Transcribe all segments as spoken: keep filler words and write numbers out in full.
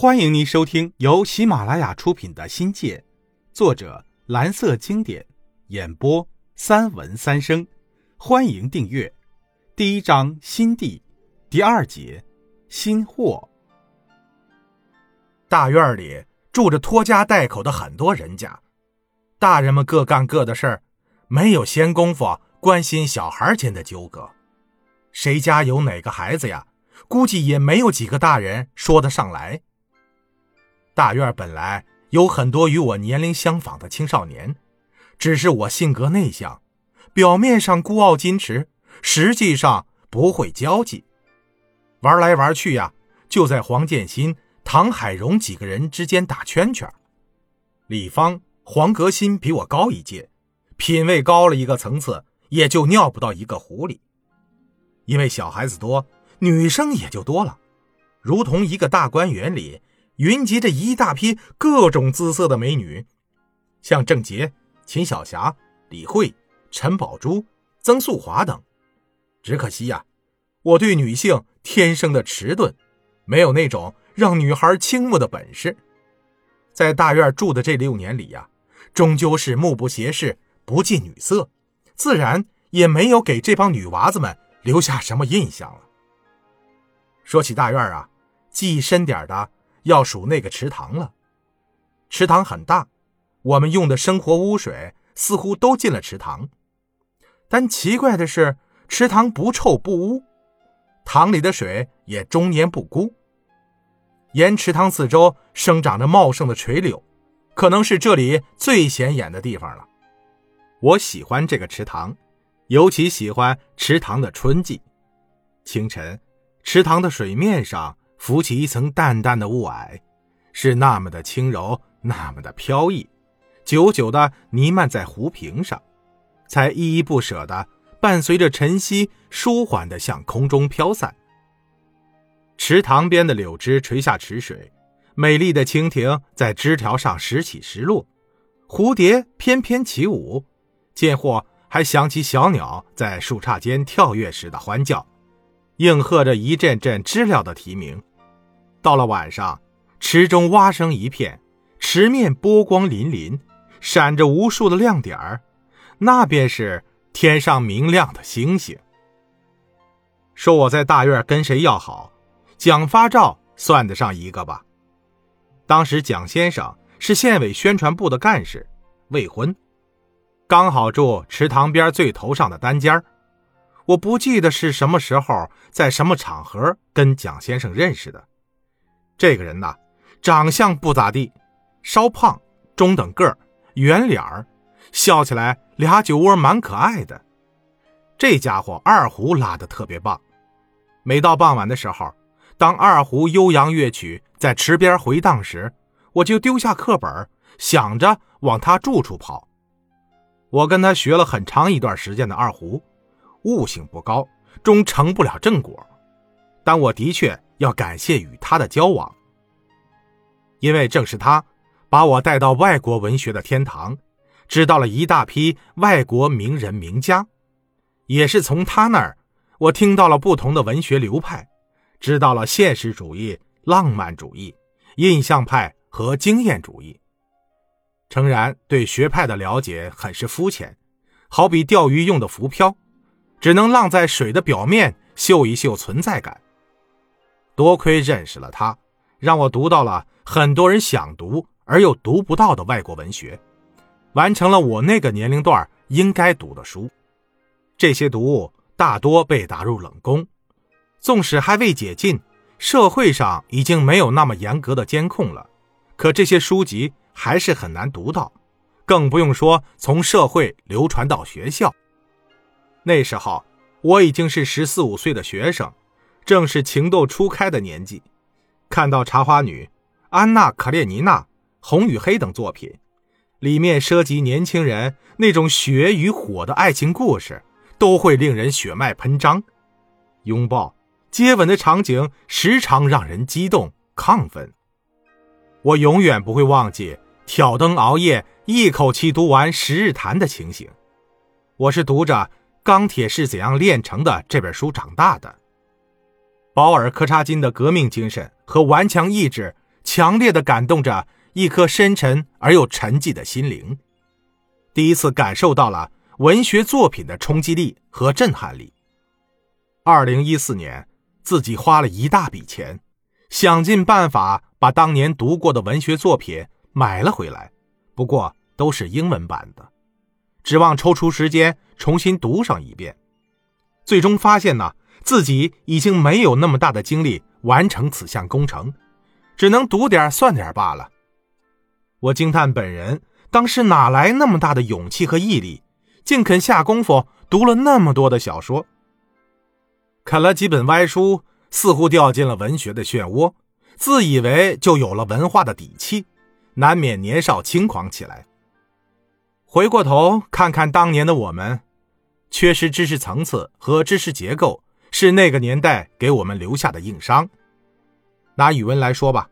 欢迎您收听由喜马拉雅出品的《心界》，作者蓝色经典，演播三文三生。欢迎订阅。第一章新地，第二节新货。大院里住着拖家带口的很多人家，大人们各干各的事儿，没有闲工夫关心小孩间的纠葛。谁家有哪个孩子呀，估计也没有几个大人说得上来。大院本来有很多与我年龄相仿的青少年，只是我性格内向，表面上孤傲矜持，实际上不会交际。玩来玩去呀，就在黄建新、唐海荣几个人之间打圈圈。李芳、黄革新比我高一届，品位高了一个层次，也就尿不到一个壶里。因为小孩子多，女生也就多了，如同一个大观园里云集着一大批各种姿色的美女，像郑洁、秦晓霞、李慧、陈宝珠、曾素华等。只可惜呀、啊，我对女性天生的迟钝，没有那种让女孩倾慕的本事。在大院住的这六年里呀、啊，终究是目不斜视，不近女色，自然也没有给这帮女娃子们留下什么印象了。说起大院啊，记忆深点的要数那个池塘了。池塘很大，我们用的生活污水似乎都进了池塘。但奇怪的是，池塘不臭不污，塘里的水也终年不枯。沿池塘四周生长着茂盛的垂柳，可能是这里最显眼的地方了。我喜欢这个池塘，尤其喜欢池塘的春季。清晨，池塘的水面上浮起一层淡淡的雾霭，是那么的轻柔，那么的飘逸，久久地弥漫在湖屏上，才依依不舍地伴随着晨曦舒缓地向空中飘散。池塘边的柳枝垂下池水，美丽的蜻蜓在枝条上时起时落，蝴蝶翩翩起舞，间或还响起小鸟在树杈间跳跃时的欢叫，应和着一阵阵知了的啼鸣。到了晚上，池中蛙声一片，池面波光粼粼，闪着无数的亮点儿，那便是天上明亮的星星。说我在大院跟谁要好，蒋发照算得上一个吧。当时蒋先生是县委宣传部的干事，未婚，刚好住池塘边最头上的单间儿。我不记得是什么时候在什么场合跟蒋先生认识的。这个人呐、啊，长相不咋地，稍胖，中等个儿，圆脸儿，笑起来俩酒窝蛮可爱的。这家伙二胡拉得特别棒。每到傍晚的时候，当二胡悠扬乐曲在池边回荡时，我就丢下课本，想着往他住处跑。我跟他学了很长一段时间的二胡，悟性不高，终成不了正果，但我的确要感谢与他的交往，因为正是他把我带到外国文学的天堂，知道了一大批外国名人名家，也是从他那儿我听到了不同的文学流派，知道了现实主义、浪漫主义、印象派和经验主义。诚然对学派的了解很是肤浅，好比钓鱼用的浮漂，只能浪在水的表面秀一秀存在感。多亏认识了他，让我读到了很多人想读而又读不到的外国文学，完成了我那个年龄段应该读的书。这些读物大多被打入冷宫，纵使还未解禁，社会上已经没有那么严格的监控了，可这些书籍还是很难读到，更不用说从社会流传到学校。那时候我已经是十四五岁的学生，正是情窦初开的年纪，看到《茶花女》《安娜·卡列尼娜》《红与黑》等作品，里面涉及年轻人那种血与火的爱情故事，都会令人血脉喷张。拥抱、接吻的场景时常让人激动亢奋。我永远不会忘记挑灯熬夜一口气读完《十日谈》的情形。我是读着《钢铁是怎样炼成的》这本书长大的。保尔·柯察金的革命精神和顽强意志强烈地感动着一颗深沉而又沉寂的心灵。第一次感受到了文学作品的冲击力和震撼力。二零一四年，自己花了一大笔钱，想尽办法把当年读过的文学作品买了回来，不过都是英文版的，指望抽出时间重新读上一遍。最终发现呢，自己已经没有那么大的精力完成此项工程，只能读点算点罢了。我惊叹本人当时哪来那么大的勇气和毅力，竟肯下功夫读了那么多的小说。啃了几本歪书，似乎掉进了文学的漩涡，自以为就有了文化的底气，难免年少轻狂起来。回过头看看当年的我们，缺失知识层次和知识结构是那个年代给我们留下的硬伤。拿语文来说吧，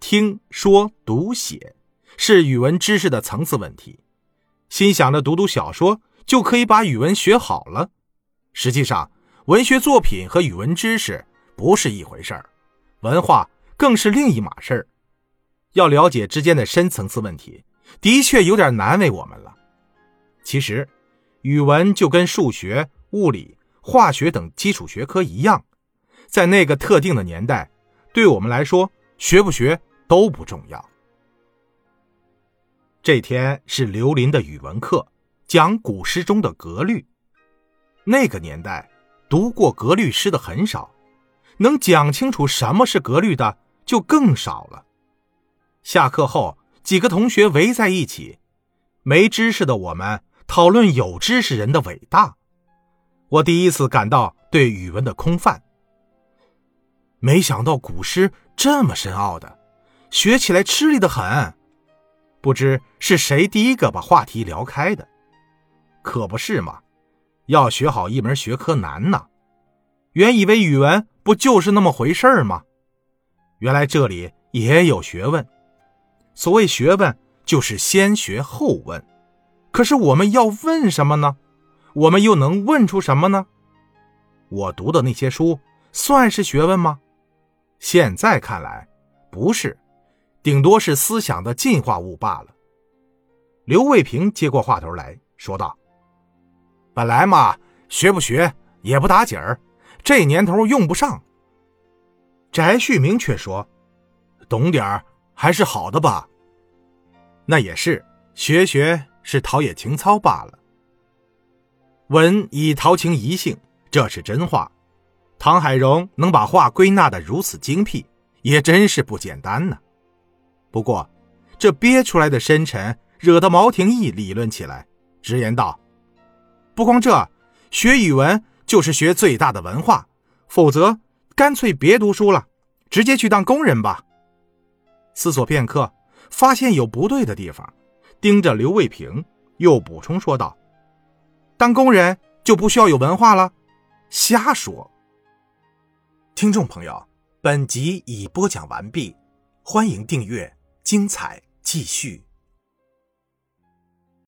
听说读写是语文知识的层次问题，心想着读读小说就可以把语文学好了。实际上，文学作品和语文知识不是一回事儿，文化更是另一码事儿。要了解之间的深层次问题，的确有点难为我们了。其实，语文就跟数学、物理、化学等基础学科一样，在那个特定的年代，对我们来说，学不学都不重要。这天是刘林的语文课，讲古诗中的格律。那个年代读过格律诗的很少，能讲清楚什么是格律的就更少了。下课后，几个同学围在一起，没知识的我们讨论有知识人的伟大。我第一次感到对语文的空泛，没想到古诗这么深奥的，学起来吃力得很。不知是谁第一个把话题聊开的，可不是嘛，要学好一门学科难呐。原以为语文不就是那么回事吗？原来这里也有学问。所谓学问，就是先学后问。可是我们要问什么呢？我们又能问出什么呢？我读的那些书算是学问吗？现在看来，不是。顶多是思想的进化物罢了。刘卫平接过话头来说道：本来嘛，学不学也不打紧儿，这年头用不上。翟旭明却说：懂点儿还是好的吧。那也是，学学是陶冶情操罢了。文以陶情怡性，这是真话。唐海荣能把话归纳得如此精辟，也真是不简单呢。不过这憋出来的深沉惹得毛廷义理论起来，直言道：不光这，学语文就是学最大的文化，否则干脆别读书了，直接去当工人吧。思索片刻，发现有不对的地方，盯着刘卫平又补充说道：当工人就不需要有文化了？瞎说。听众朋友，本集已播讲完毕，欢迎订阅，精彩继续。